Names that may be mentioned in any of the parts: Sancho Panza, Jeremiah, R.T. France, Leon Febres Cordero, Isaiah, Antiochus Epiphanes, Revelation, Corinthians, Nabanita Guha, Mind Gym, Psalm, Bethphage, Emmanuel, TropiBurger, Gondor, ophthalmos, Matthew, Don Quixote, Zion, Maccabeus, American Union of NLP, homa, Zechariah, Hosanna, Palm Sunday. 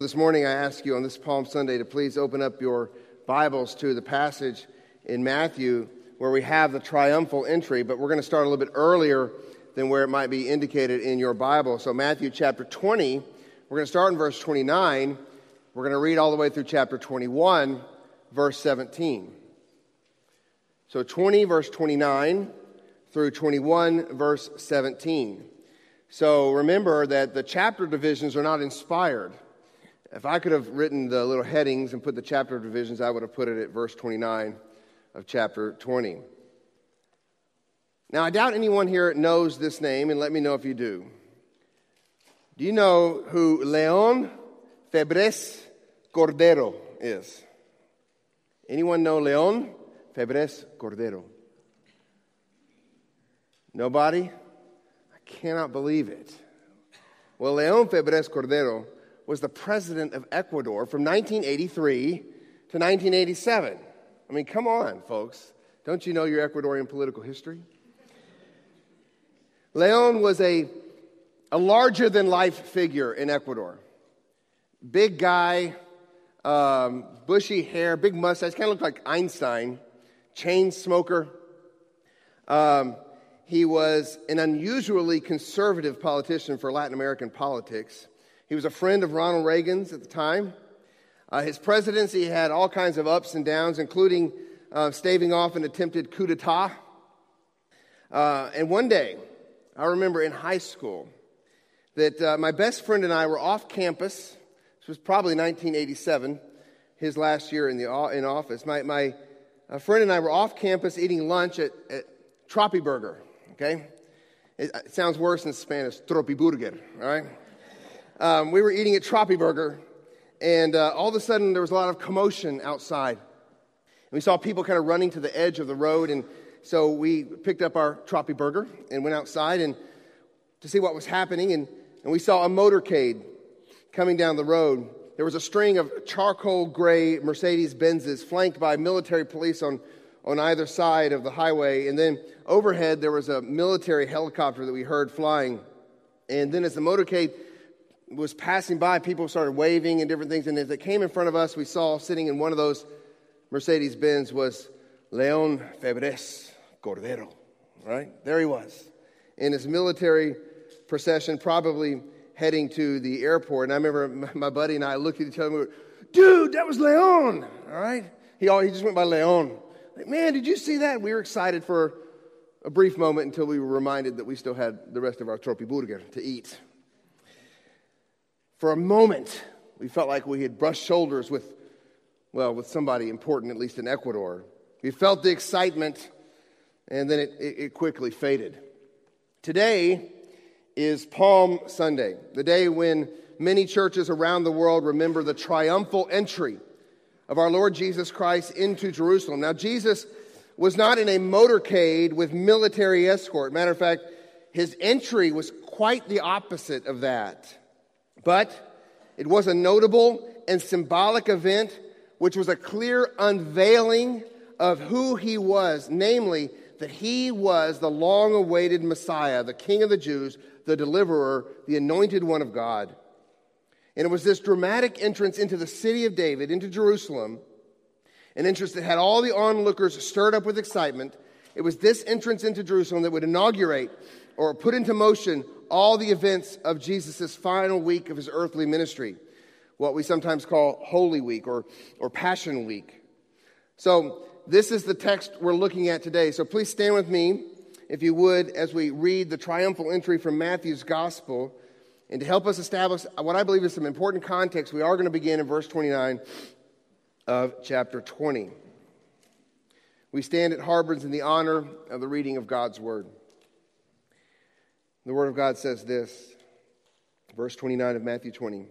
This morning I ask you on this Palm Sunday to please open up your Bibles to the passage in Matthew where we have the triumphal entry, but we're going to start a little bit earlier than where it might be indicated in your Bible. So Matthew chapter 20, we're going to start in verse 29. We're going to read all the way through chapter 21, verse 17. So 20, verse 29 through 21, verse 17. So remember that the chapter divisions are not inspired. If I could have written the little headings and put the chapter divisions, I would have put it at verse 29 of chapter 20. Now, I doubt anyone here knows this name, and let me know if you do. Do you know who Leon Febres Cordero is? Anyone know Leon Febres Cordero? Nobody? I cannot believe it. Well, Leon Febres Cordero was the president of Ecuador from 1983 to 1987. I mean, come on, folks. Don't you know your Ecuadorian political history? Leon was a larger-than-life figure in Ecuador. Big guy, bushy hair, big mustache, kind of looked like Einstein, chain smoker. He was an unusually conservative politician for Latin American politics. He was a friend of Ronald Reagan's at the time. His presidency had all kinds of ups and downs, including staving off an attempted coup d'etat. And one day, I remember in high school, that my best friend and I were off campus. This was probably 1987, his last year in office. My friend and I were off campus eating lunch at TropiBurger, okay? It sounds worse in Spanish, TropiBurger, all right? We were eating at TropiBurger, and all of a sudden there was a lot of commotion outside. And we saw people kind of running to the edge of the road, and so we picked up our TropiBurger and went outside and to see what was happening, and we saw a motorcade coming down the road. There was a string of charcoal gray Mercedes-Benzes flanked by military police on either side of the highway, and then overhead there was a military helicopter that we heard flying. And then as the motorcade was passing by, people started waving and different things, and as it came in front of us, we saw sitting in one of those Mercedes-Benz was Leon Febres Cordero, right? There he was, in his military procession, probably heading to the airport. And I remember my buddy and I looked at each other and we were, dude, that was Leon, all right? He just went by Leon. Like, man, did you see that? We were excited for a brief moment until we were reminded that we still had the rest of our TropiBurger to eat. For a moment, we felt like we had brushed shoulders with somebody important, at least in Ecuador. We felt the excitement, and then it quickly faded. Today is Palm Sunday, the day when many churches around the world remember the triumphal entry of our Lord Jesus Christ into Jerusalem. Now, Jesus was not in a motorcade with military escort. Matter of fact, his entry was quite the opposite of that. But it was a notable and symbolic event, which was a clear unveiling of who he was, namely that he was the long-awaited Messiah, the King of the Jews, the Deliverer, the Anointed One of God. And it was this dramatic entrance into the city of David, into Jerusalem, an entrance that had all the onlookers stirred up with excitement. It was this entrance into Jerusalem that would inaugurate or put into motion all the events of Jesus' final week of his earthly ministry, what we sometimes call Holy Week or Passion Week. So this is the text we're looking at today. So please stand with me, if you would, as we read the triumphal entry from Matthew's Gospel. And to help us establish what I believe is some important context, we are going to begin in verse 29 of chapter 20. We stand at harbors in the honor of the reading of God's Word. The Word of God says this, verse 29 of Matthew 20.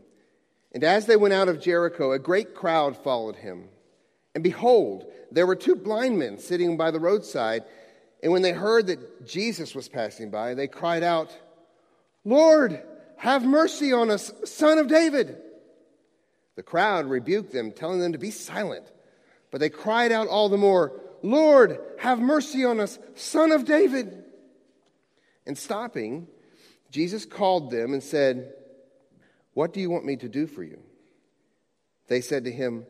And as they went out of Jericho, a great crowd followed him. And behold, there were two blind men sitting by the roadside, and when they heard that Jesus was passing by, they cried out, Lord, have mercy on us, Son of David. The crowd rebuked them, telling them to be silent. But they cried out all the more, Lord, have mercy on us, Son of David. And stopping, Jesus called them and said, What do you want me to do for you? They said to him,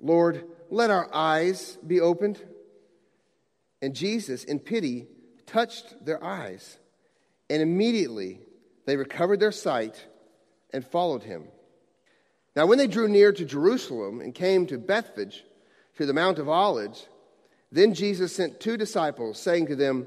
"Lord, let our eyes be opened." And Jesus, in pity, touched their eyes, and immediately they recovered their sight and followed him. Now when they drew near to Jerusalem and came to Bethphage, to the Mount of Olives, then Jesus sent two disciples, saying to them,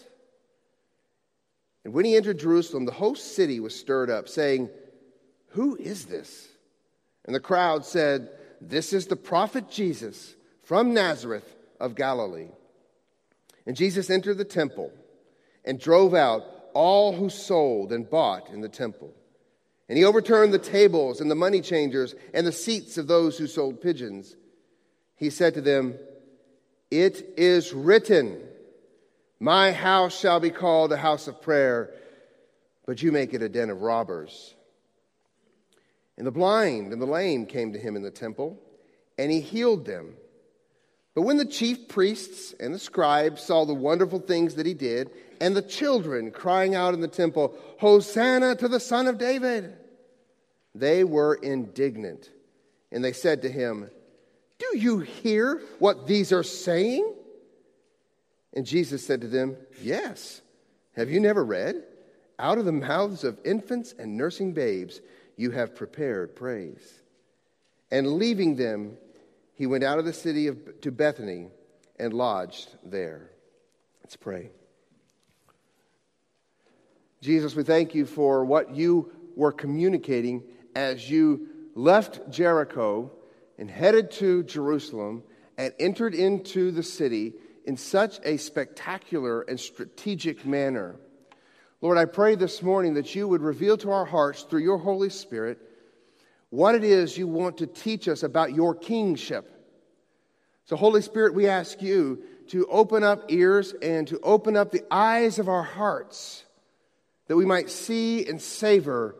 And when he entered Jerusalem, the whole city was stirred up, saying, "Who is this?" And the crowd said, "This is the prophet Jesus from Nazareth of Galilee." And Jesus entered the temple and drove out all who sold and bought in the temple. And he overturned the tables and the money changers and the seats of those who sold pigeons. He said to them, "It is written, 'My house shall be called a house of prayer,' but you make it a den of robbers." And the blind and the lame came to him in the temple, and he healed them. But when the chief priests and the scribes saw the wonderful things that he did, and the children crying out in the temple, "Hosanna to the Son of David," they were indignant, and they said to him, "Do you hear what these are saying?" And Jesus said to them, "Yes. Have you never read, 'Out of the mouths of infants and nursing babes you have prepared praise'?" And leaving them, he went out of the city to Bethany and lodged there. Let's pray. Jesus, we thank you for what you were communicating as you left Jericho and headed to Jerusalem and entered into the city in such a spectacular and strategic manner. Lord, I pray this morning that you would reveal to our hearts through your Holy Spirit what it is you want to teach us about your kingship. So, Holy Spirit, we ask you to open up ears and to open up the eyes of our hearts that we might see and savor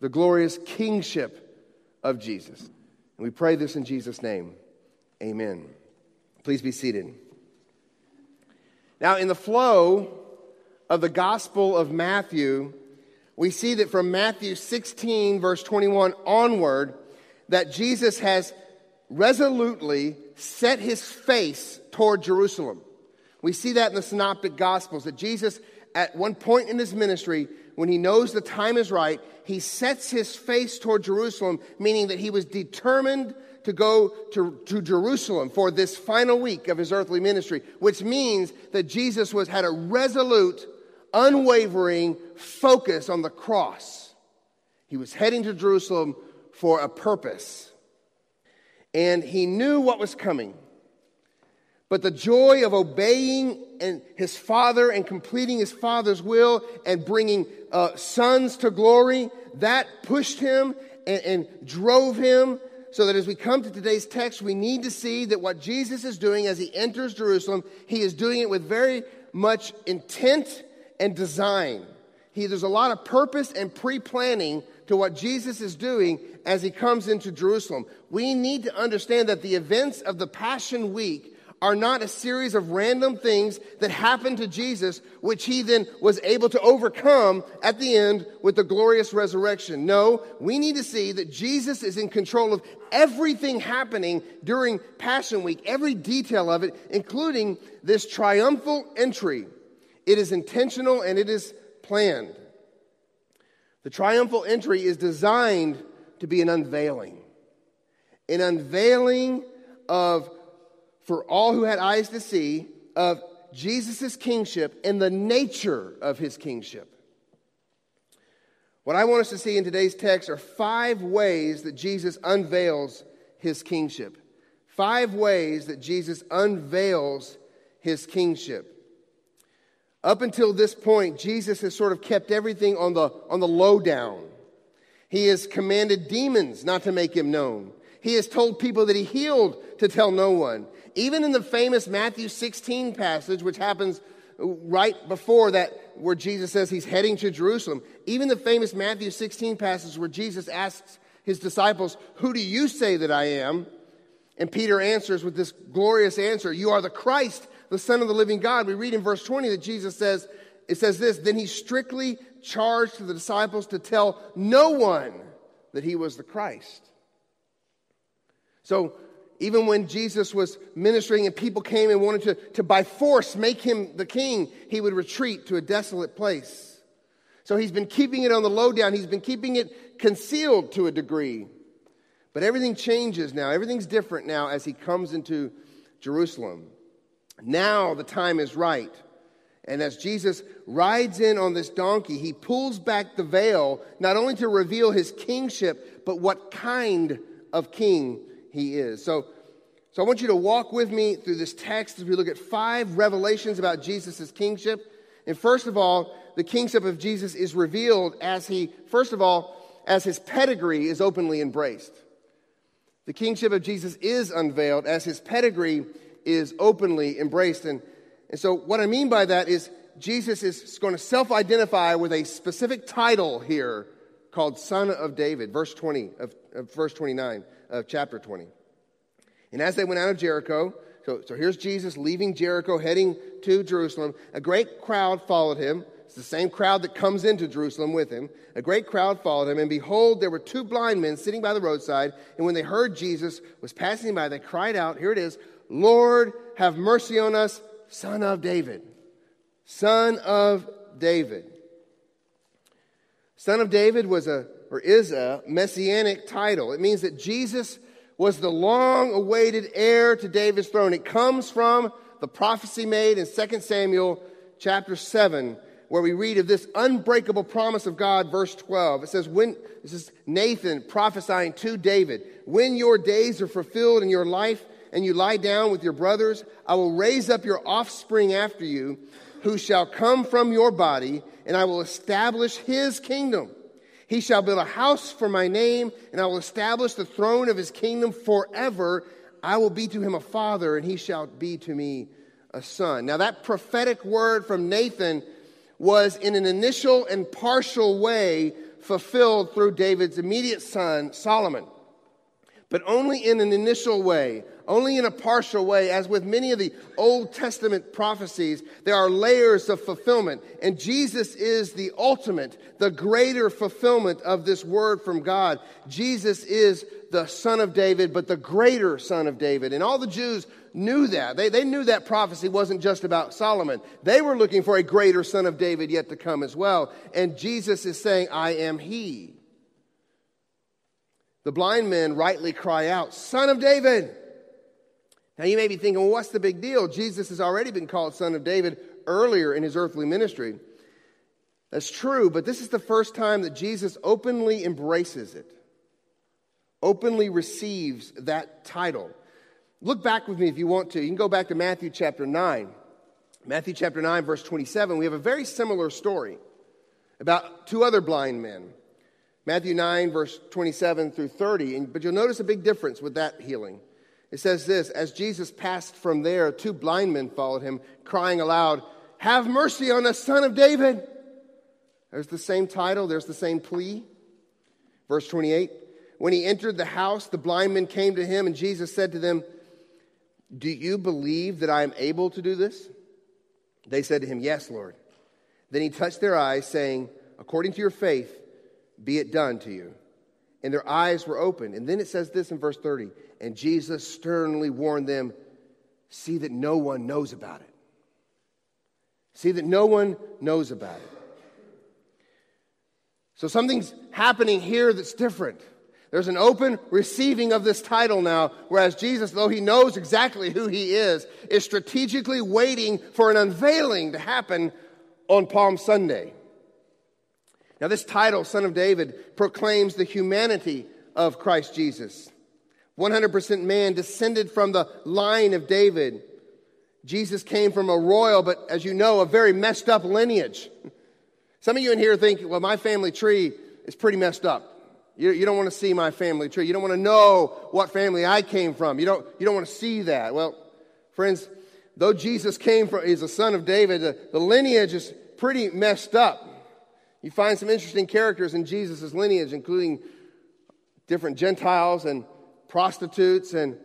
the glorious kingship of Jesus. And we pray this in Jesus' name. Amen. Please be seated. Now, in the flow of the Gospel of Matthew, we see that from Matthew 16, verse 21 onward, that Jesus has resolutely set his face toward Jerusalem. We see that in the Synoptic Gospels, that Jesus, at one point in his ministry, when he knows the time is right, he sets his face toward Jerusalem, meaning that he was determined to go to Jerusalem for this final week of his earthly ministry, which means that Jesus had a resolute, unwavering focus on the cross. He was heading to Jerusalem for a purpose, and he knew what was coming. But the joy of obeying his Father and completing his Father's will and bringing sons to glory, that pushed him and drove him. So that as we come to today's text, we need to see that what Jesus is doing as he enters Jerusalem, he is doing it with very much intent and design. There's a lot of purpose and pre-planning to what Jesus is doing as he comes into Jerusalem. We need to understand that the events of the Passion Week are not a series of random things that happened to Jesus, which he then was able to overcome at the end with the glorious resurrection. No, we need to see that Jesus is in control of everything happening during Passion Week, every detail of it, including this triumphal entry. It is intentional and it is planned. The triumphal entry is designed to be an unveiling of for all who had eyes to see of Jesus' kingship and the nature of his kingship. What I want us to see in today's text are 5 ways that Jesus unveils his kingship. 5 ways that Jesus unveils his kingship. Up until this point, Jesus has sort of kept everything on the low down. He has commanded demons not to make him known. He has told people that he healed to tell no one. Even in the famous Matthew 16 passage, which happens right before that where Jesus says he's heading to Jerusalem, even the famous Matthew 16 passage where Jesus asks his disciples, "Who do you say that I am?" And Peter answers with this glorious answer, "You are the Christ, the Son of the living God." We read in verse 20 that Jesus says, it says this, "Then he strictly charged the disciples to tell no one that he was the Christ." So even when Jesus was ministering and people came and wanted to by force make him the king, he would retreat to a desolate place. So he's been keeping it on the lowdown. He's been keeping it concealed to a degree. But everything changes now. Everything's different now as he comes into Jerusalem. Now the time is right. And as Jesus rides in on this donkey, he pulls back the veil, not only to reveal his kingship, but what kind of king he is. So I want you to walk with me through this text as we look at 5 revelations about Jesus' kingship. And first of all, the kingship of Jesus is revealed as his pedigree is openly embraced. The kingship of Jesus is unveiled as his pedigree is openly embraced. And so what I mean by that is Jesus is going to self-identify with a specific title here called Son of David, verse 20 of verse 29 of chapter 20. And as they went out of Jericho, so here's Jesus leaving Jericho, heading to Jerusalem. A great crowd followed him. It's the same crowd that comes into Jerusalem with him. A great crowd followed him, and behold, there were 2 blind men sitting by the roadside. And when they heard Jesus was passing by, they cried out, here it is, "Lord, have mercy on us, Son of David." Son of David. Son of David is a messianic title. It means that Jesus was the long-awaited heir to David's throne. It comes from the prophecy made in 2 Samuel chapter 7, where we read of this unbreakable promise of God, verse 12. It says, this is Nathan prophesying to David, "When your days are fulfilled in your life and you lie down with your brothers, I will raise up your offspring after you, who shall come from your body, and I will establish his kingdom. He shall build a house for my name, and I will establish the throne of his kingdom forever. I will be to him a father, and he shall be to me a son." Now that prophetic word from Nathan was in an initial and partial way fulfilled through David's immediate son, Solomon. But only in an initial way, only in a partial way. As with many of the Old Testament prophecies, there are layers of fulfillment. And Jesus is the ultimate, the greater fulfillment of this word from God. Jesus is the Son of David, but the greater Son of David. And all the Jews knew that. They knew that prophecy wasn't just about Solomon. They were looking for a greater Son of David yet to come as well. And Jesus is saying, "I am he." The blind men rightly cry out, "Son of David." Now you may be thinking, well, what's the big deal? Jesus has already been called Son of David earlier in his earthly ministry. That's true, but this is the first time that Jesus openly embraces it, openly receives that title. Look back with me if you want to. You can go back to Matthew chapter 9. Matthew chapter 9, verse 27, we have a very similar story about 2 other blind men. Matthew 9, verse 27 through 30. But you'll notice a big difference with that healing. It says this, "As Jesus passed from there, 2 blind men followed him, crying aloud, 'Have mercy on us, Son of David.'" There's the same title. There's the same plea. Verse 28, "When he entered the house, the blind men came to him, and Jesus said to them, 'Do you believe that I am able to do this?' They said to him, 'Yes, Lord.' Then he touched their eyes, saying, 'According to your faith, be it done to you.' And their eyes were opened." And then it says this in verse 30, "And Jesus sternly warned them, 'See that no one knows about it.'" See that no one knows about it. So something's happening here that's different. There's an open receiving of this title now, whereas Jesus, though he knows exactly who he is strategically waiting for an unveiling to happen on Palm Sunday. Now, this title, Son of David, proclaims the humanity of Christ Jesus. 100% man, descended from the line of David. Jesus came from a royal, but as you know, a very messed up lineage. Some of you in here think, well, my family tree is pretty messed up. You don't want to see my family tree. You don't want to know what family I came from. You don't want to see that. Well, friends, though Jesus came from, he's a son of David, the lineage is pretty messed up. You find some interesting characters in Jesus' lineage, including different Gentiles and prostitutes. And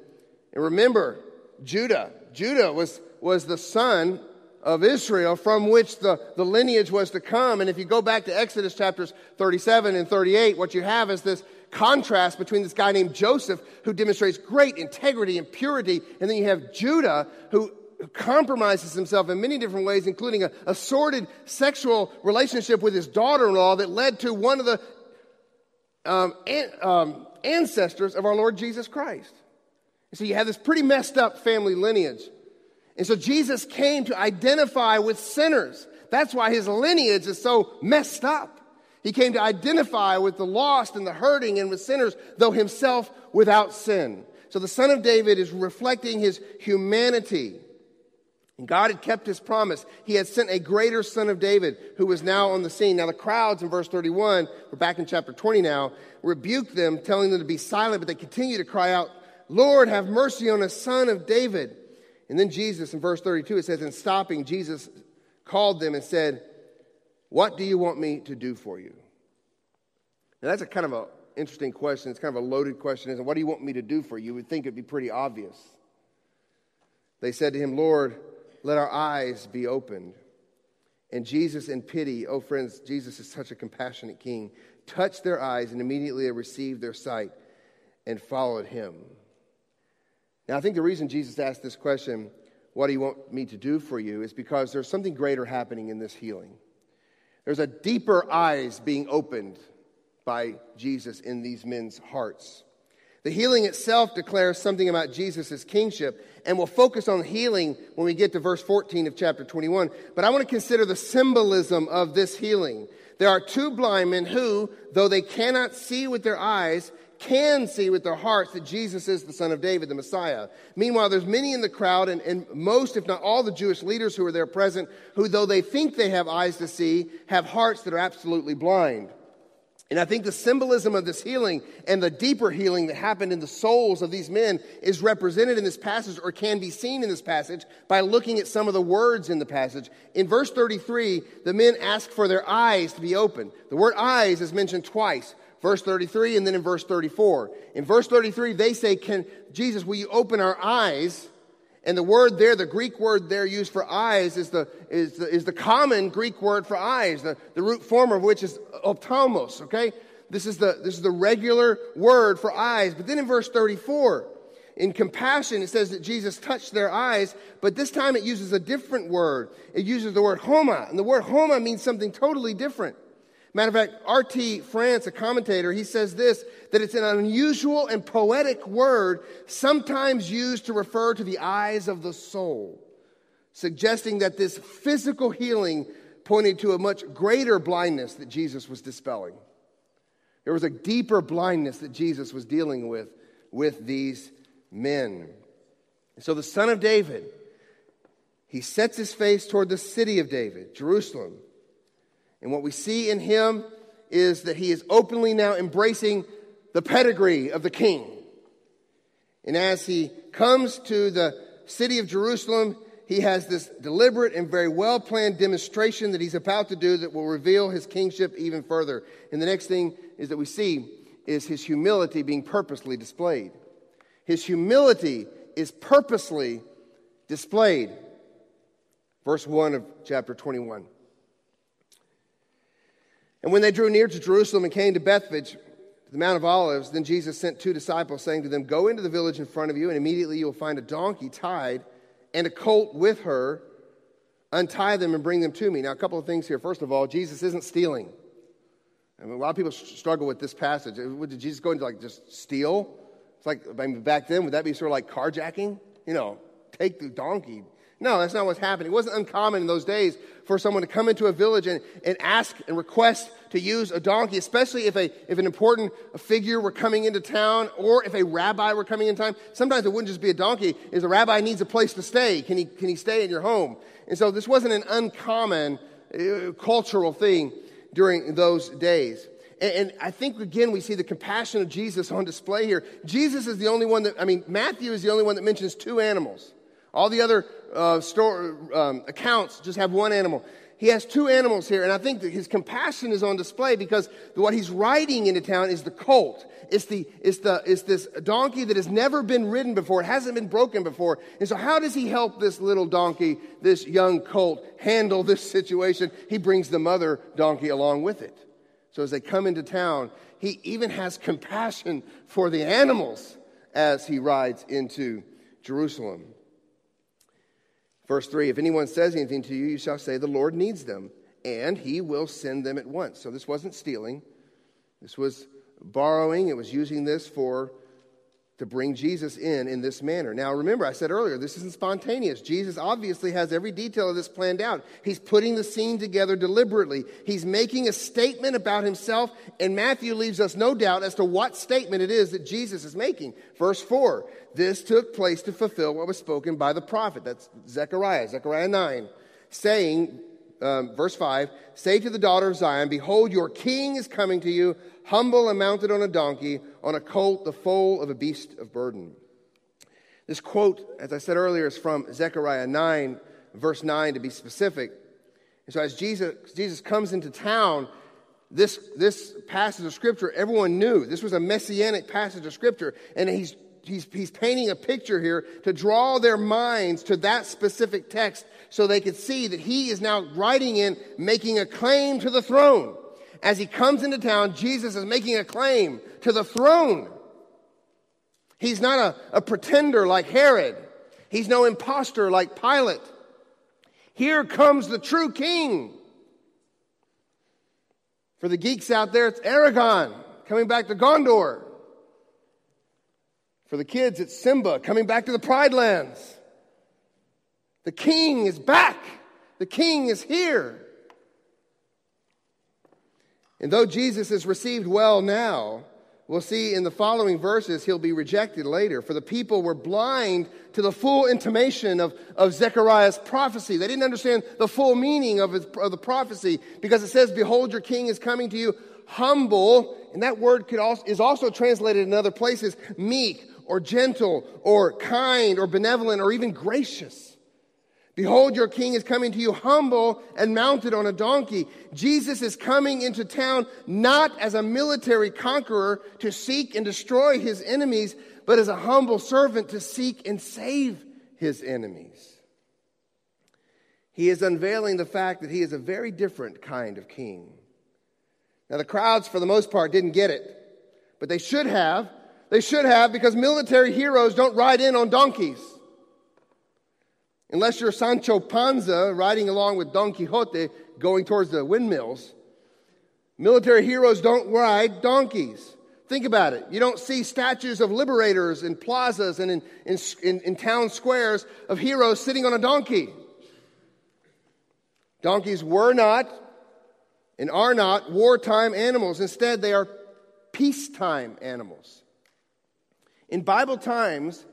remember, Judah. Judah was the son of Israel from which the lineage was to come. And if you go back to Exodus chapters 37 and 38, what you have is this contrast between this guy named Joseph, who demonstrates great integrity and purity, and then you have Judah, who compromises himself in many different ways, including a sordid sexual relationship with his daughter-in-law that led to one of the ancestors of our Lord Jesus Christ. And so you have this pretty messed up family lineage. And so Jesus came to identify with sinners. That's why his lineage is so messed up. He came to identify with the lost and the hurting and with sinners, though himself without sin. So the Son of David is reflecting his humanity. And God had kept his promise. He had sent a greater Son of David who was now on the scene. Now the crowds in verse 31, we're back in chapter 20 now, rebuked them, telling them to be silent, but they continue to cry out, "Lord, have mercy on us, Son of David." And then Jesus, in verse 32, it says, "And stopping, Jesus called them and said, 'What do you want me to do for you?'" Now that's a kind of an interesting question. It's kind of a loaded question, isn't it? What do you want me to do for you? You would think it would be pretty obvious. They said to him, "Lord, let our eyes be opened." And Jesus, in pity, oh friends, Jesus is such a compassionate king, touched their eyes, and immediately they received their sight and followed him. Now, I think the reason Jesus asked this question, "What do you want me to do for you?" is because there's something greater happening in this healing. There's a deeper eyes being opened by Jesus in these men's hearts. The healing itself declares something about Jesus' kingship, and we'll focus on healing when we get to verse 14 of chapter 21. But I want to consider the symbolism of this healing. There are two blind men who, though they cannot see with their eyes, can see with their hearts that Jesus is the Son of David, the Messiah. Meanwhile, there's many in the crowd, and most, if not all, the Jewish leaders who are there present, who, though they think they have eyes to see, have hearts that are absolutely blind. And I think the symbolism of this healing and the deeper healing that happened in the souls of these men is represented in this passage, or can be seen in this passage, by looking at some of the words in the passage. In verse 33, the men ask for their eyes to be opened. The word eyes is mentioned twice. Verse 33 and then in verse 34. In verse 33, they say, Jesus, will you open our eyes? And the word there, the Greek word there used for eyes is the common Greek word for eyes, the root form of which is ophthalmos, okay? This is the regular word for eyes. But then in verse 34, in compassion, it says that Jesus touched their eyes, but this time it uses a different word. It uses the word homa, and the word homa means something totally different. Matter of fact, R.T. France, a commentator, he says this, that it's an unusual and poetic word sometimes used to refer to the eyes of the soul, suggesting that this physical healing pointed to a much greater blindness that Jesus was dispelling. There was a deeper blindness that Jesus was dealing with these men. And so the Son of David, he sets his face toward the city of David, Jerusalem. And what we see in him is that he is openly now embracing the pedigree of the king. And as he comes to the city of Jerusalem, he has this deliberate and very well-planned demonstration that he's about to do that will reveal his kingship even further. And the next thing is that we see is his humility being purposely displayed. His humility is purposely displayed. Verse 1 of chapter 21. "And when they drew near to Jerusalem and came to Bethphage, to the Mount of Olives, then Jesus sent two disciples, saying to them, 'Go into the village in front of you, and immediately you will find a donkey tied and a colt with her. Untie them and bring them to me.'" Now, a couple of things here. First of all, Jesus isn't stealing. I mean, a lot of people struggle with this passage. Did Jesus go into like just steal? It's like, I mean, back then, would that be sort of like carjacking? You know, take the donkey. No, that's not what's happening. It wasn't uncommon in those days for someone to come into a village and ask and request to use a donkey, especially if an important figure were coming into town or if a rabbi were coming in town. Sometimes it wouldn't just be a donkey. If a rabbi needs a place to stay, can he stay in your home? And so this wasn't an uncommon cultural thing during those days. And I think, again, we see the compassion of Jesus on display here. Jesus is the only one Matthew is the only one that mentions two animals. All the other accounts just have one animal. He has two animals here, and I think that his compassion is on display because what he's riding into town is the colt. It's this donkey that has never been ridden before. It hasn't been broken before. And so how does he help this little donkey, this young colt, handle this situation? He brings the mother donkey along with it. So as they come into town, he even has compassion for the animals as he rides into Jerusalem. Verse 3, if anyone says anything to you, you shall say the Lord needs them, and he will send them at once. So this wasn't stealing. This was borrowing. It was using this to bring Jesus in this manner. Now remember, I said earlier, this isn't spontaneous. Jesus obviously has every detail of this planned out. He's putting the scene together deliberately. He's making a statement about himself, and Matthew leaves us no doubt as to what statement it is that Jesus is making. Verse 4, this took place to fulfill what was spoken by the prophet. That's Zechariah 9, saying, verse 5, say to the daughter of Zion, behold, your king is coming to you, humble and mounted on a donkey, on a colt, the foal of a beast of burden. This quote, as I said earlier, is from Zechariah 9, verse 9, to be specific. And so as Jesus comes into town, this passage of Scripture, everyone knew. This was a messianic passage of Scripture, and He's painting a picture here to draw their minds to that specific text so they could see that he is now riding in, making a claim to the throne. As he comes into town, Jesus is making a claim to the throne. He's not a pretender like Herod. He's no imposter like Pilate. Here comes the true king. For the geeks out there, it's Aragon coming back to Gondor. For the kids, it's Simba coming back to the Pride Lands. The king is back. The king is here. And though Jesus is received well now, we'll see in the following verses he'll be rejected later. For the people were blind to the full intimation of Zechariah's prophecy. They didn't understand the full meaning of the prophecy because it says, behold, your king is coming to you, humble, and that word is also translated in other places, meek or gentle or kind or benevolent or even gracious. Behold, your king is coming to you humble and mounted on a donkey. Jesus is coming into town not as a military conqueror to seek and destroy his enemies, but as a humble servant to seek and save his enemies. He is unveiling the fact that he is a very different kind of king. Now, the crowds, for the most part, didn't get it. But they should have. They should have, because military heroes don't ride in on donkeys. Unless you're Sancho Panza riding along with Don Quixote going towards the windmills. Military heroes don't ride donkeys. Think about it. You don't see statues of liberators in plazas and in town squares of heroes sitting on a donkey. Donkeys were not and are not wartime animals. Instead, they are peacetime animals. In Bible times,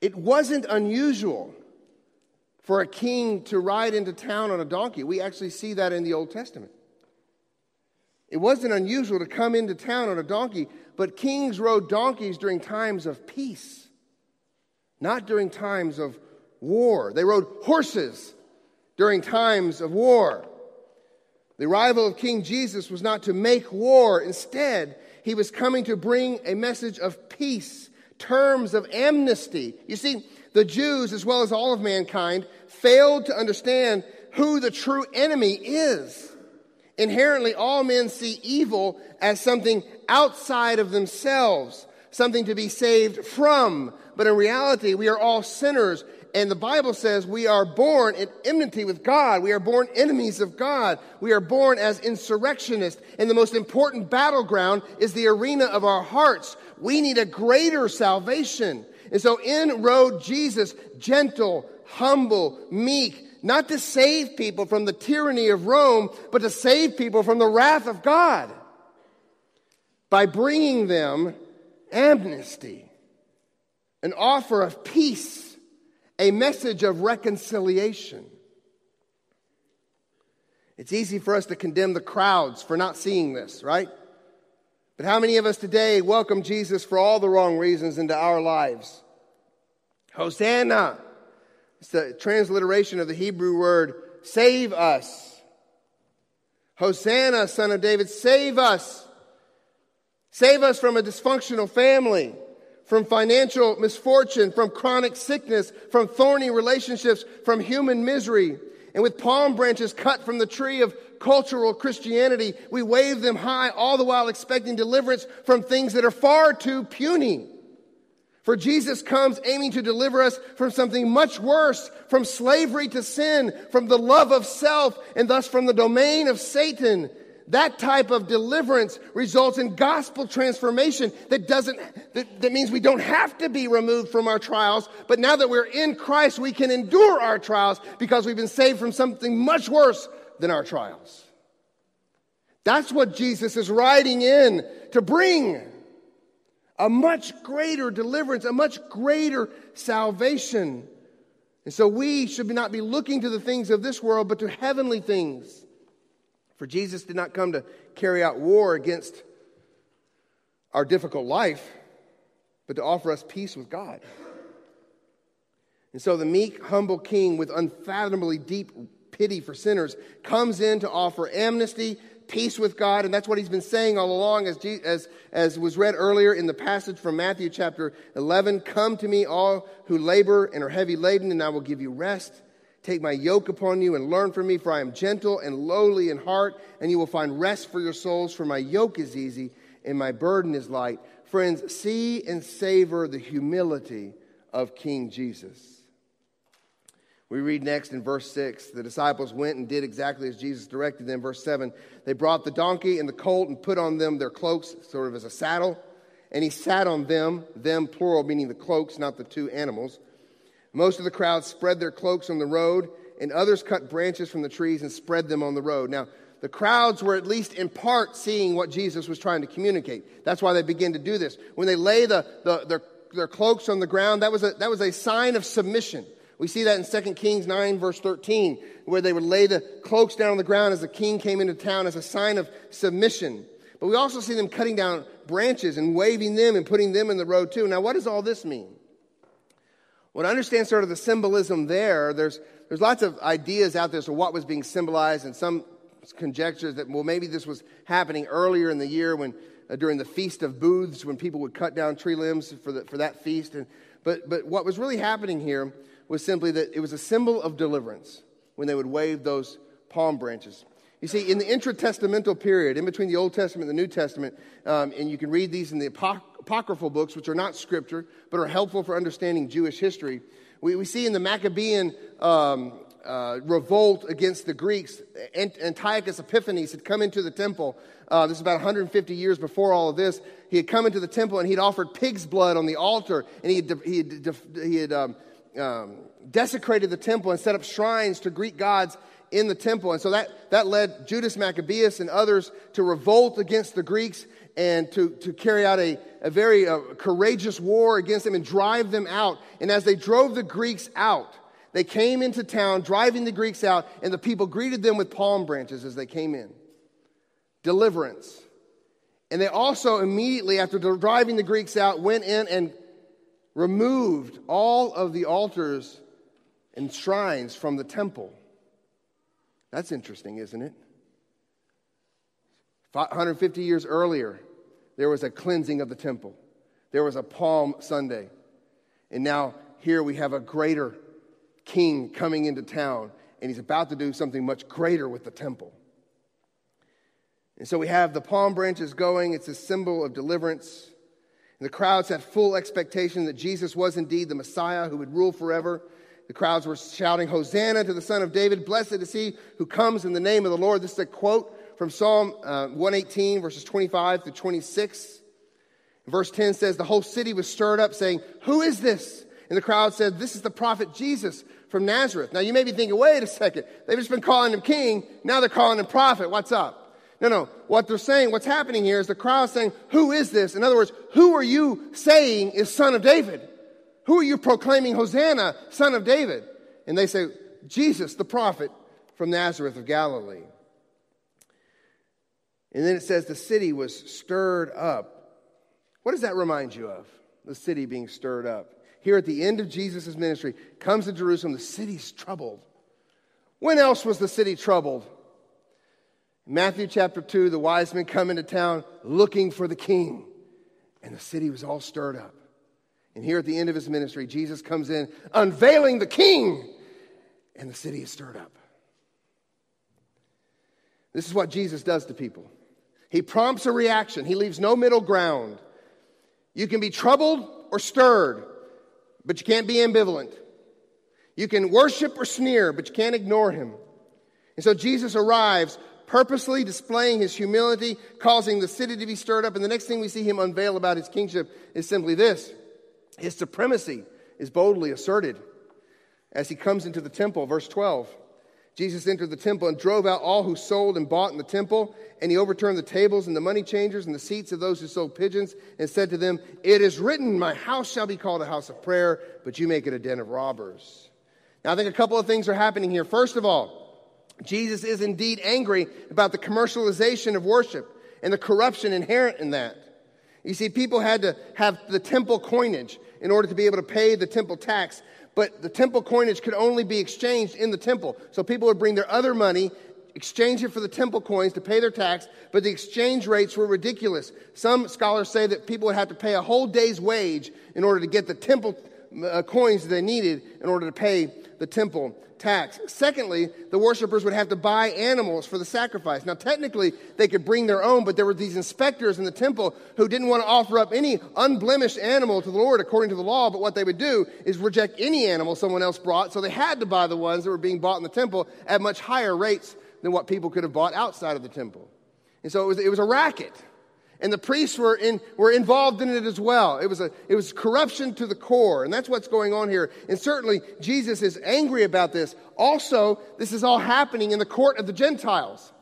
it wasn't unusual for a king to ride into town on a donkey. We actually see that in the Old Testament. It wasn't unusual to come into town on a donkey, but kings rode donkeys during times of peace, not during times of war. They rode horses during times of war. The arrival of King Jesus was not to make war. Instead, he was coming to bring a message of peace, terms of amnesty. You see, the Jews, as well as all of mankind, failed to understand who the true enemy is. Inherently, all men see evil as something outside of themselves. something to be saved from. But in reality, we are all sinners. And the Bible says we are born in enmity with God. We are born enemies of God. We are born as insurrectionists. And the most important battleground is the arena of our hearts. We need a greater salvation. And so in rode Jesus, gentle, humble, meek, not to save people from the tyranny of Rome, but to save people from the wrath of God by bringing them amnesty, an offer of peace, a message of reconciliation. It's easy for us to condemn the crowds for not seeing this, right? But how many of us today welcome Jesus for all the wrong reasons into our lives? Hosanna. It's the transliteration of the Hebrew word, save us. Hosanna, Son of David, save us. Save us from a dysfunctional family, from financial misfortune, from chronic sickness, from thorny relationships, from human misery. And with palm branches cut from the tree of cultural Christianity, we wave them high, all the while expecting deliverance from things that are far too puny. For Jesus comes aiming to deliver us from something much worse, from slavery to sin, from the love of self, and thus from the domain of Satan. That type of deliverance results in gospel transformation that means we don't have to be removed from our trials, but now that we're in Christ, we can endure our trials because we've been saved from something much worse than our trials. That's what Jesus is riding in to bring, a much greater deliverance, a much greater salvation. And so we should not be looking to the things of this world, but to heavenly things. For Jesus did not come to carry out war against our difficult life, but to offer us peace with God. And so the meek, humble king with unfathomably deep pity for sinners comes in to offer amnesty, peace with God, and that's what he's been saying all along, as was read earlier in the passage from Matthew chapter 11. Come to me, all who labor and are heavy laden, and I will give you rest. Take my yoke upon you and learn from me, for I am gentle and lowly in heart, and you will find rest for your souls, for my yoke is easy and my burden is light. Friends, see and savor the humility of King Jesus. We read next in verse 6, the disciples went and did exactly as Jesus directed them. Verse 7, they brought the donkey and the colt and put on them their cloaks, sort of as a saddle, and he sat on them plural, meaning the cloaks, not the two animals. Most of the crowd spread their cloaks on the road, and others cut branches from the trees and spread them on the road. Now, the crowds were at least in part seeing what Jesus was trying to communicate. That's why they began to do this. When they lay their cloaks on the ground, that was a sign of submission. We see that in 2 Kings 9, verse 13, where they would lay the cloaks down on the ground as the king came into town as a sign of submission. But we also see them cutting down branches and waving them and putting them in the road too. Now, what does all this mean? Well, to understand sort of the symbolism there's lots of ideas out there as to what was being symbolized, and some conjectures that, well, maybe this was happening earlier in the year when during the Feast of Booths, when people would cut down tree limbs for that feast. But what was really happening here was simply that it was a symbol of deliverance when they would wave those palm branches. You see, in the intertestamental period, in between the Old Testament and the New Testament, and you can read these in the apocryphal books, which are not scripture, but are helpful for understanding Jewish history. We see in the Maccabean revolt against the Greeks, Antiochus Epiphanes had come into the temple. This is about 150 years before all of this. He had come into the temple and he'd offered pig's blood on the altar, and he had desecrated the temple and set up shrines to Greek gods in the temple. And so that led Judas Maccabeus and others to revolt against the Greeks and to carry out a very courageous war against them and drive them out. And as they drove the Greeks out, they came into town driving the Greeks out, and the people greeted them with palm branches as they came in. Deliverance. And they also immediately, after driving the Greeks out, went in and removed all of the altars and shrines from the temple. That's interesting, isn't it? 150 years earlier, there was a cleansing of the temple. There was a Palm Sunday. And now here we have a greater king coming into town, and he's about to do something much greater with the temple. And so we have the palm branches going. It's a symbol of deliverance. The crowds had full expectation that Jesus was indeed the Messiah who would rule forever. The crowds were shouting, "Hosanna to the Son of David. Blessed is he who comes in the name of the Lord." This is a quote from Psalm 118, verses 25 through 26. Verse 10 says, "The whole city was stirred up, saying, 'Who is this?' And the crowd said, 'This is the prophet Jesus from Nazareth.'" Now you may be thinking, wait a second. They've just been calling him king. Now they're calling him prophet. What's up? No. What they're saying, what's happening here is the crowd saying, "Who is this?" In other words, who are you saying is Son of David? Who are you proclaiming, "Hosanna, Son of David"? And they say, "Jesus, the prophet from Nazareth of Galilee." And then it says the city was stirred up. What does that remind you of? The city being stirred up. Here at the end of Jesus' ministry, comes to Jerusalem, the city's troubled. When else was the city troubled? Matthew chapter 2, the wise men come into town looking for the king. And the city was all stirred up. And here at the end of his ministry, Jesus comes in unveiling the king. And the city is stirred up. This is what Jesus does to people. He prompts a reaction. He leaves no middle ground. You can be troubled or stirred, but you can't be ambivalent. You can worship or sneer, but you can't ignore him. And so Jesus arrives, purposely displaying his humility, causing the city to be stirred up. And the next thing we see him unveil about his kingship is simply this. His supremacy is boldly asserted as he comes into the temple. Verse 12, Jesus entered the temple and drove out all who sold and bought in the temple. And he overturned the tables and the money changers and the seats of those who sold pigeons and said to them, "It is written, 'My house shall be called a house of prayer, but you make it a den of robbers.'" Now I think a couple of things are happening here. First of all, Jesus is indeed angry about the commercialization of worship and the corruption inherent in that. You see, people had to have the temple coinage in order to be able to pay the temple tax, but the temple coinage could only be exchanged in the temple. So people would bring their other money, exchange it for the temple coins to pay their tax, but the exchange rates were ridiculous. Some scholars say that people would have to pay a whole day's wage in order to get the temple coins that they needed in order to pay the temple tax. Secondly, the worshipers would have to buy animals for the sacrifice. Now, technically, they could bring their own, but there were these inspectors in the temple who didn't want to offer up any unblemished animal to the Lord according to the law, but what they would do is reject any animal someone else brought, so they had to buy the ones that were being bought in the temple at much higher rates than what people could have bought outside of the temple. And so it was a racket. And the priests were involved in it as well. It was corruption to the core, and that's what's going on here. And certainly, Jesus is angry about this. Also, this is all happening in the court of the Gentiles,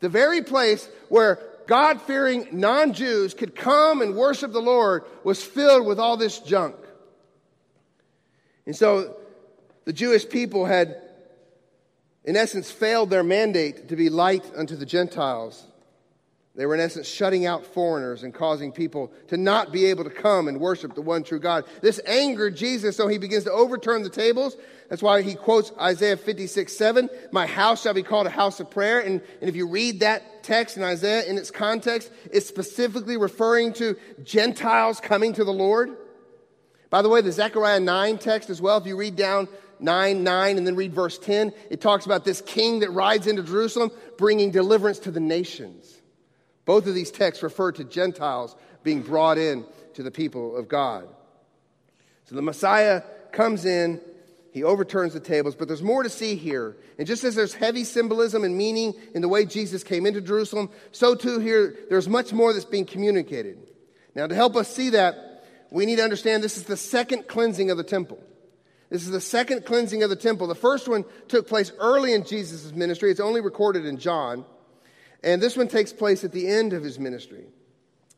the very place where God-fearing non-Jews could come and worship the Lord was filled with all this junk. And so, the Jewish people had, in essence, failed their mandate to be light unto the Gentiles. They were, in essence, shutting out foreigners and causing people to not be able to come and worship the one true God. This angered Jesus, so he begins to overturn the tables. That's why he quotes Isaiah 56:7, "My house shall be called a house of prayer." And if you read that text in Isaiah in its context, it's specifically referring to Gentiles coming to the Lord. By the way, the Zechariah 9 text as well, if you read down 9:9 and then read verse 10, it talks about this king that rides into Jerusalem, bringing deliverance to the nations. Both of these texts refer to Gentiles being brought in to the people of God. So the Messiah comes in, he overturns the tables, but there's more to see here. And just as there's heavy symbolism and meaning in the way Jesus came into Jerusalem, so too here there's much more that's being communicated. Now to help us see that, we need to understand this is the second cleansing of the temple. This is the second cleansing of the temple. The first one took place early in Jesus' ministry. It's only recorded in John. And this one takes place at the end of his ministry.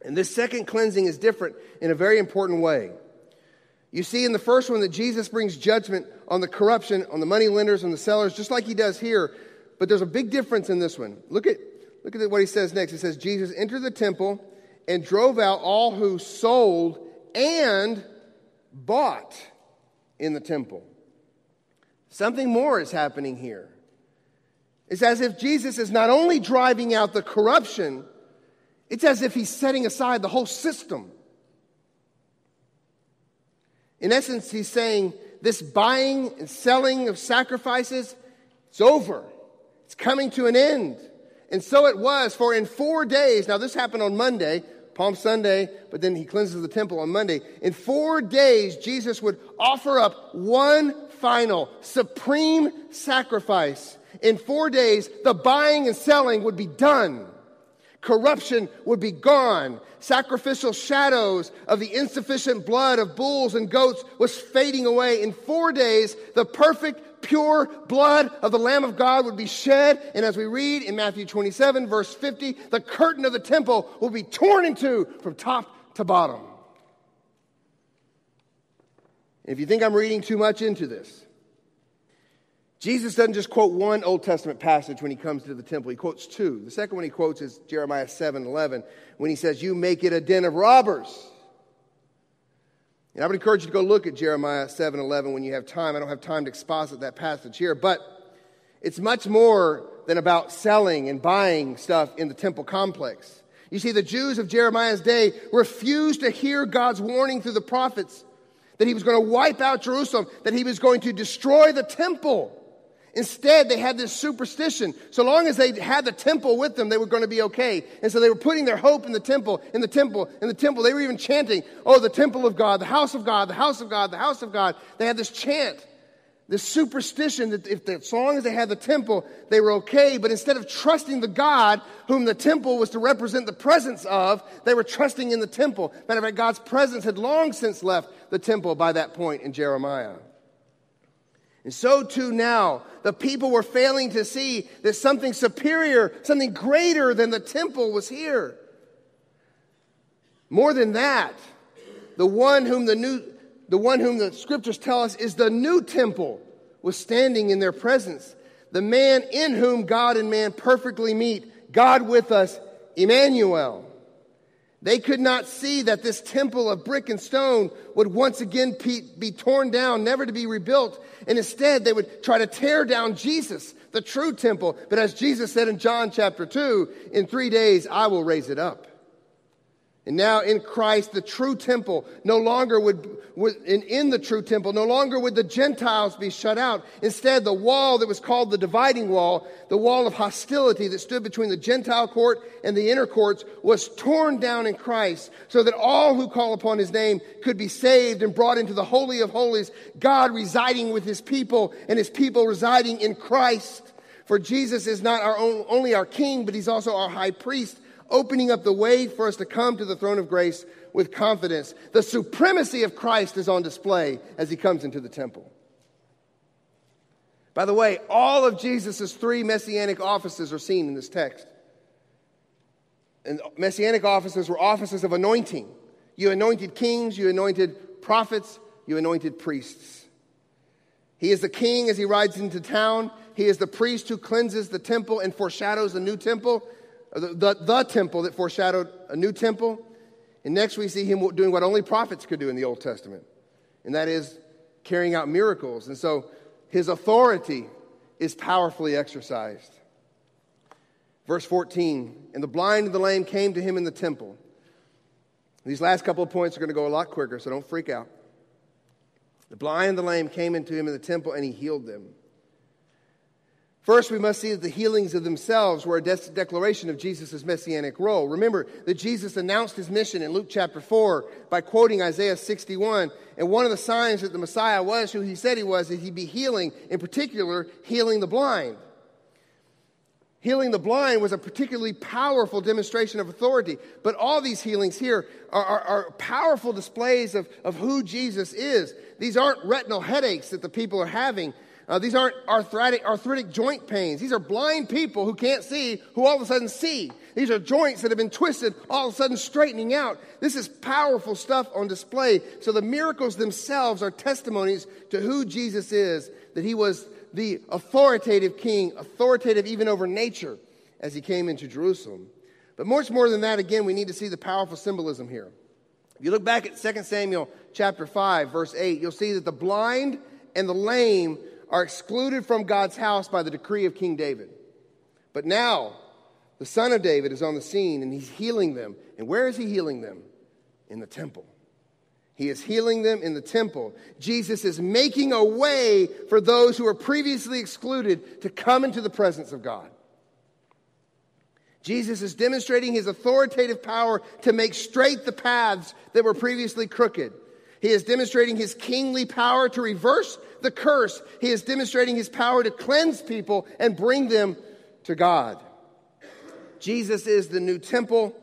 And this second cleansing is different in a very important way. You see in the first one that Jesus brings judgment on the corruption, on the moneylenders, on the sellers, just like he does here. But there's a big difference in this one. Look at what he says next. It says, Jesus entered the temple and drove out all who sold and bought in the temple. Something more is happening here. It's as if Jesus is not only driving out the corruption, it's as if he's setting aside the whole system. In essence, he's saying this buying and selling of sacrifices, it's over. It's coming to an end. And so it was, for in 4 days, now this happened on Monday, Palm Sunday, but then he cleanses the temple on Monday. In 4 days, Jesus would offer up one final, supreme sacrifice. In 4 days, the buying and selling would be done. Corruption would be gone. Sacrificial shadows of the insufficient blood of bulls and goats was fading away. In 4 days, the perfect, pure blood of the Lamb of God would be shed. And as we read in Matthew 27, verse 50, the curtain of the temple will be torn in two from top to bottom. If you think I'm reading too much into this, Jesus doesn't just quote one Old Testament passage when he comes to the temple. He quotes two. The second one he quotes is Jeremiah 7:11, when he says, "You make it a den of robbers." And I would encourage you to go look at Jeremiah 7:11 when you have time. I don't have time to exposit that passage here, but it's much more than about selling and buying stuff in the temple complex. You see, the Jews of Jeremiah's day refused to hear God's warning through the prophets that he was going to wipe out Jerusalem, that he was going to destroy the temple. Instead, they had this superstition. So long as they had the temple with them, they were going to be okay. And so they were putting their hope in the temple, in the temple, in the temple. They were even chanting, "Oh, the temple of God, the house of God, the house of God, the house of God." They had this chant, this superstition that as long as they had the temple, they were okay. But instead of trusting the God whom the temple was to represent the presence of, they were trusting in the temple. Matter of fact, God's presence had long since left the temple by that point in Jeremiah. And so too now, the people were failing to see that something superior, something greater than the temple was here. More than that, the one whom the scriptures tell us is the new temple was standing in their presence. The man in whom God and man perfectly meet, God with us, Emmanuel. They could not see that this temple of brick and stone would once again be torn down, never to be rebuilt. And instead, they would try to tear down Jesus, the true temple. But as Jesus said in John chapter 2, "In 3 days, I will raise it up." And now in Christ, the true temple no longer would the Gentiles be shut out. Instead, the wall that was called the dividing wall, the wall of hostility that stood between the Gentile court and the inner courts, was torn down in Christ, so that all who call upon his name could be saved and brought into the Holy of Holies, God residing with his people and his people residing in Christ. For Jesus is not only our king, but he's also our high priest, opening up the way for us to come to the throne of grace with confidence. The supremacy of Christ is on display as he comes into the temple. By the way, all of Jesus' three messianic offices are seen in this text. And messianic offices were offices of anointing. You anointed kings, you anointed prophets, you anointed priests. He is the king as he rides into town. He is the priest who cleanses the temple and foreshadows a new temple. The temple that foreshadowed a new temple. And next we see him doing what only prophets could do in the Old Testament, and that is carrying out miracles. And so his authority is powerfully exercised. Verse 14, "And the blind and the lame came to him in the temple." These last couple of points are going to go a lot quicker, so don't freak out. The blind and the lame came into him in the temple, and he healed them. First, we must see that the healings of themselves were a declaration of Jesus' messianic role. Remember that Jesus announced his mission in Luke chapter 4 by quoting Isaiah 61. And one of the signs that the Messiah was who he said he was is he'd be healing, in particular, healing the blind. Healing the blind was a particularly powerful demonstration of authority. But all these healings here are powerful displays of who Jesus is. These aren't retinal headaches that the people are having. These aren't arthritic joint pains. These are blind people who can't see, who all of a sudden see. These are joints that have been twisted, all of a sudden straightening out. This is powerful stuff on display. So the miracles themselves are testimonies to who Jesus is, that he was the authoritative king, authoritative even over nature as he came into Jerusalem. But much more than that, again, we need to see the powerful symbolism here. If you look back at 2 Samuel chapter 5, verse 8, you'll see that the blind and the lame are excluded from God's house by the decree of King David. But now, the Son of David is on the scene, and he's healing them. And where is he healing them? In the temple. He is healing them in the temple. Jesus is making a way for those who were previously excluded to come into the presence of God. Jesus is demonstrating his authoritative power to make straight the paths that were previously crooked. He is demonstrating his kingly power to reverse the curse. He is demonstrating his power to cleanse people and bring them to God. Jesus is the new temple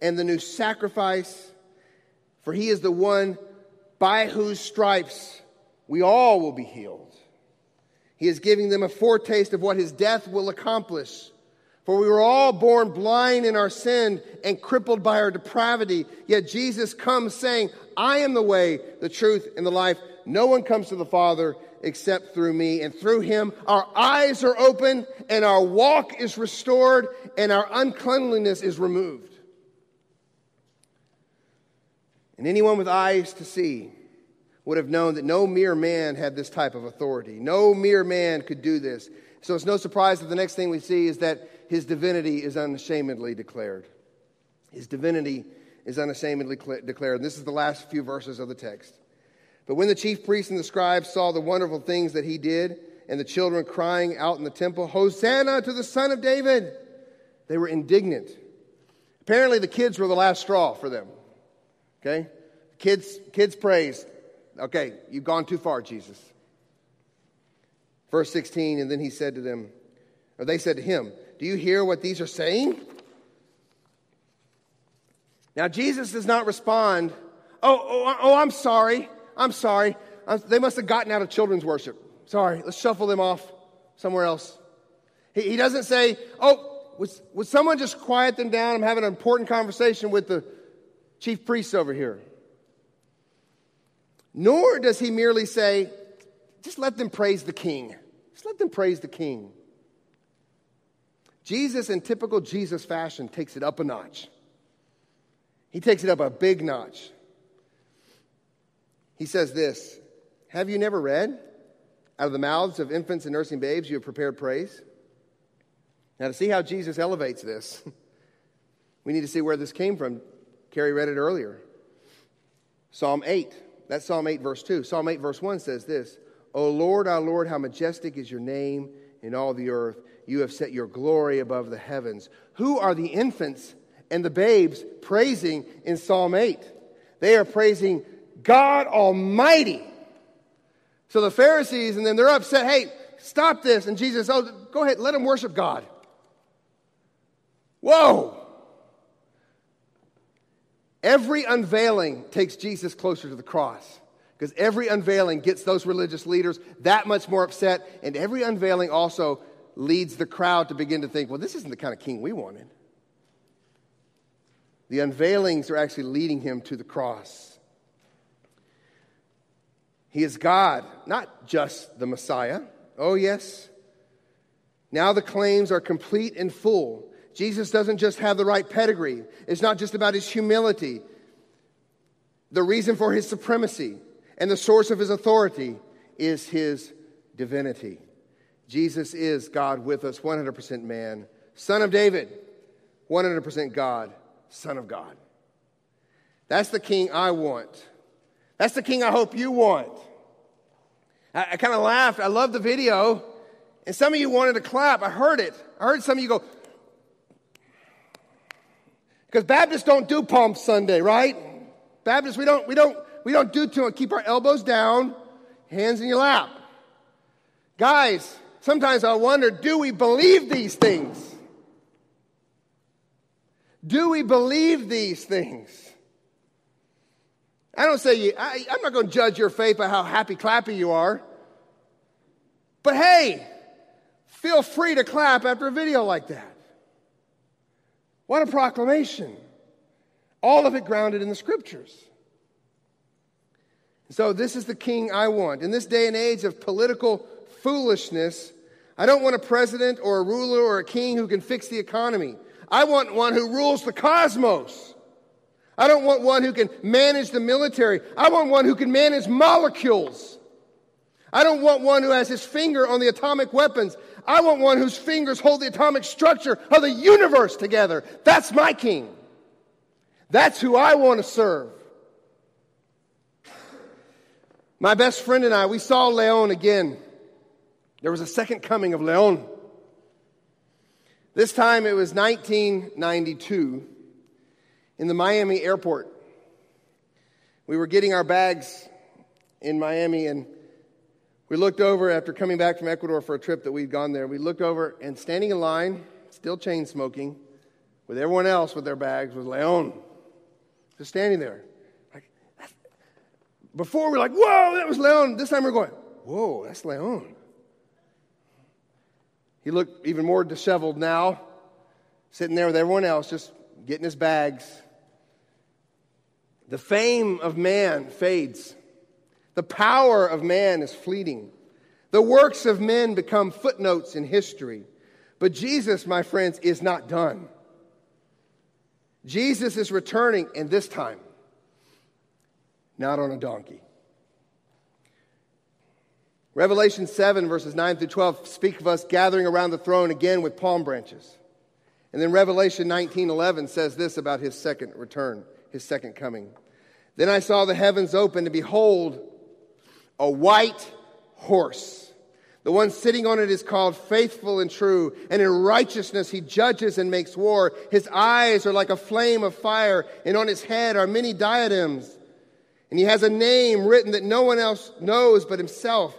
and the new sacrifice, for he is the one by whose stripes we all will be healed. He is giving them a foretaste of what his death will accomplish. For we were all born blind in our sin and crippled by our depravity. Yet Jesus comes saying, I am the way, the truth, and the life. No one comes to the Father except through me. And through him, our eyes are open and our walk is restored and our uncleanliness is removed. And anyone with eyes to see would have known that no mere man had this type of authority. No mere man could do this. So it's no surprise that the next thing we see is that his divinity is unashamedly declared. His divinity is unashamedly declared. This is the last few verses of the text. But when the chief priests and the scribes saw the wonderful things that he did, and the children crying out in the temple, Hosanna to the Son of David, they were indignant. Apparently the kids were the last straw for them. Okay? Kids praised. Okay, you've gone too far, Jesus. Verse 16, and then he said to them, or they said to him, do you hear what these are saying? Now, Jesus does not respond, I'm sorry. They must have gotten out of children's worship. Sorry, let's shuffle them off somewhere else. He doesn't say, would someone just quiet them down? I'm having an important conversation with the chief priests over here. Nor does he merely say, just let them praise the king. Just let them praise the king. Jesus, in typical Jesus fashion, takes it up a notch. He takes it up a big notch. He says this, have you never read, out of the mouths of infants and nursing babes you have prepared praise? Now, to see how Jesus elevates this, we need to see where this came from. Carrie read it earlier. Psalm 8, that's Psalm 8 verse 2. Psalm 8 verse 1 says this, O Lord, our Lord, how majestic is your name in all the earth. You have set your glory above the heavens. Who are the infants and the babes praising in Psalm 8? They are praising God Almighty. So the Pharisees and them, they're upset. Hey, stop this. And Jesus, go ahead, let them worship God. Whoa. Every unveiling takes Jesus closer to the cross. Because every unveiling gets those religious leaders that much more upset. And every unveiling also leads the crowd to begin to think, well, this isn't the kind of king we wanted. The unveilings are actually leading him to the cross. He is God, not just the Messiah. Oh, yes. Now the claims are complete and full. Jesus doesn't just have the right pedigree. It's not just about his humility, the reason for his supremacy, and the source of his authority is his divinity. Jesus is God with us, 100% man, Son of David, 100% God, Son of God. That's the king I want. That's the king I hope you want. I kind of laughed. I love the video. And some of you wanted to clap. I heard it. I heard some of you go, because Baptists don't do Palm Sunday, right? Baptists, we don't do too much. Keep our elbows down, hands in your lap. Guys, sometimes I wonder, do we believe these things? Do we believe these things? I don't say you, I'm not going to judge your faith by how happy-clappy you are. But hey, feel free to clap after a video like that. What a proclamation. All of it grounded in the Scriptures. So this is the king I want. In this day and age of political foolishness, I don't want a president or a ruler or a king who can fix the economy. I want one who rules the cosmos. I don't want one who can manage the military. I want one who can manage molecules. I don't want one who has his finger on the atomic weapons. I want one whose fingers hold the atomic structure of the universe together. That's my king. That's who I want to serve. My best friend and I, we saw Leon again. There was a second coming of Leon. This time it was 1992 in the Miami airport. We were getting our bags in Miami, and we looked over after coming back from Ecuador for a trip that we'd gone there. We looked over, and standing in line, still chain smoking, with everyone else with their bags, was Leon, just standing there. Before, we're like, whoa, that was Leon. This time we're going, whoa, that's Leon. He looked even more disheveled now, sitting there with everyone else, just getting his bags. The fame of man fades. The power of man is fleeting. The works of men become footnotes in history. But Jesus, my friends, is not done. Jesus is returning, and this time, not on a donkey. Revelation 7, verses 9 through 12, speak of us gathering around the throne again with palm branches. And then Revelation 19:11 says this about his second return, his second coming. Then I saw the heavens open, and behold, a white horse. The one sitting on it is called Faithful and True, and in righteousness he judges and makes war. His eyes are like a flame of fire, and on his head are many diadems. And he has a name written that no one else knows but himself.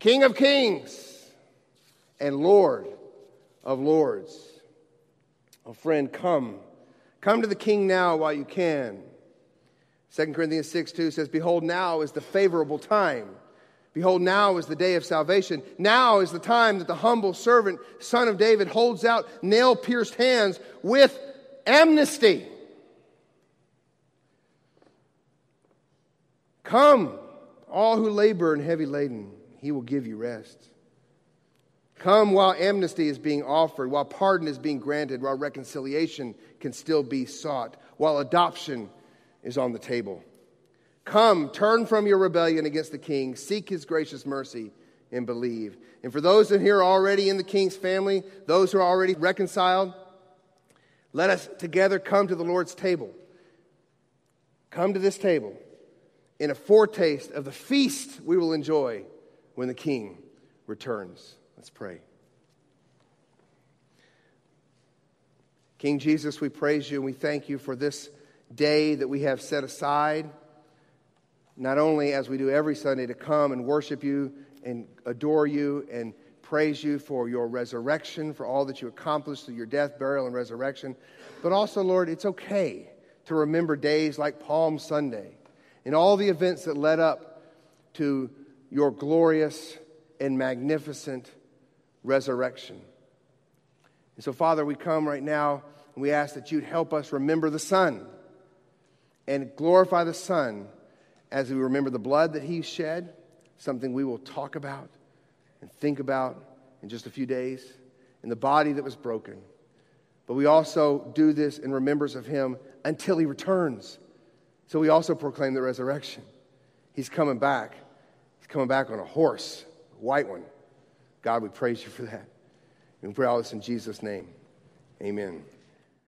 King of Kings and Lord of Lords. Oh, friend, come. Come to the King now while you can. 2 Corinthians 6:2 says, behold, now is the favorable time. Behold, now is the day of salvation. Now is the time that the humble servant, son of David, holds out nail-pierced hands with amnesty. Come, all who labor and heavy laden, he will give you rest. Come while amnesty is being offered, while pardon is being granted, while reconciliation can still be sought, while adoption is on the table. Come, turn from your rebellion against the King, seek his gracious mercy, and believe. And for those that are here already in the King's family, those who are already reconciled, let us together come to the Lord's table. Come to this table in a foretaste of the feast we will enjoy when the King returns. Let's pray. King Jesus, we praise you and we thank you for this day that we have set aside, not only as we do every Sunday to come and worship you and adore you and praise you for your resurrection, for all that you accomplished through your death, burial, and resurrection, but also, Lord, it's okay to remember days like Palm Sunday, and all the events that led up to your glorious and magnificent resurrection. And so, Father, we come right now and we ask that you'd help us remember the Son and glorify the Son as we remember the blood that he shed, something we will talk about and think about in just a few days, and the body that was broken. But we also do this in remembrance of him until he returns. So we also proclaim the resurrection. He's coming back. He's coming back on a horse, a white one. God, we praise you for that. And we pray all this in Jesus' name. Amen.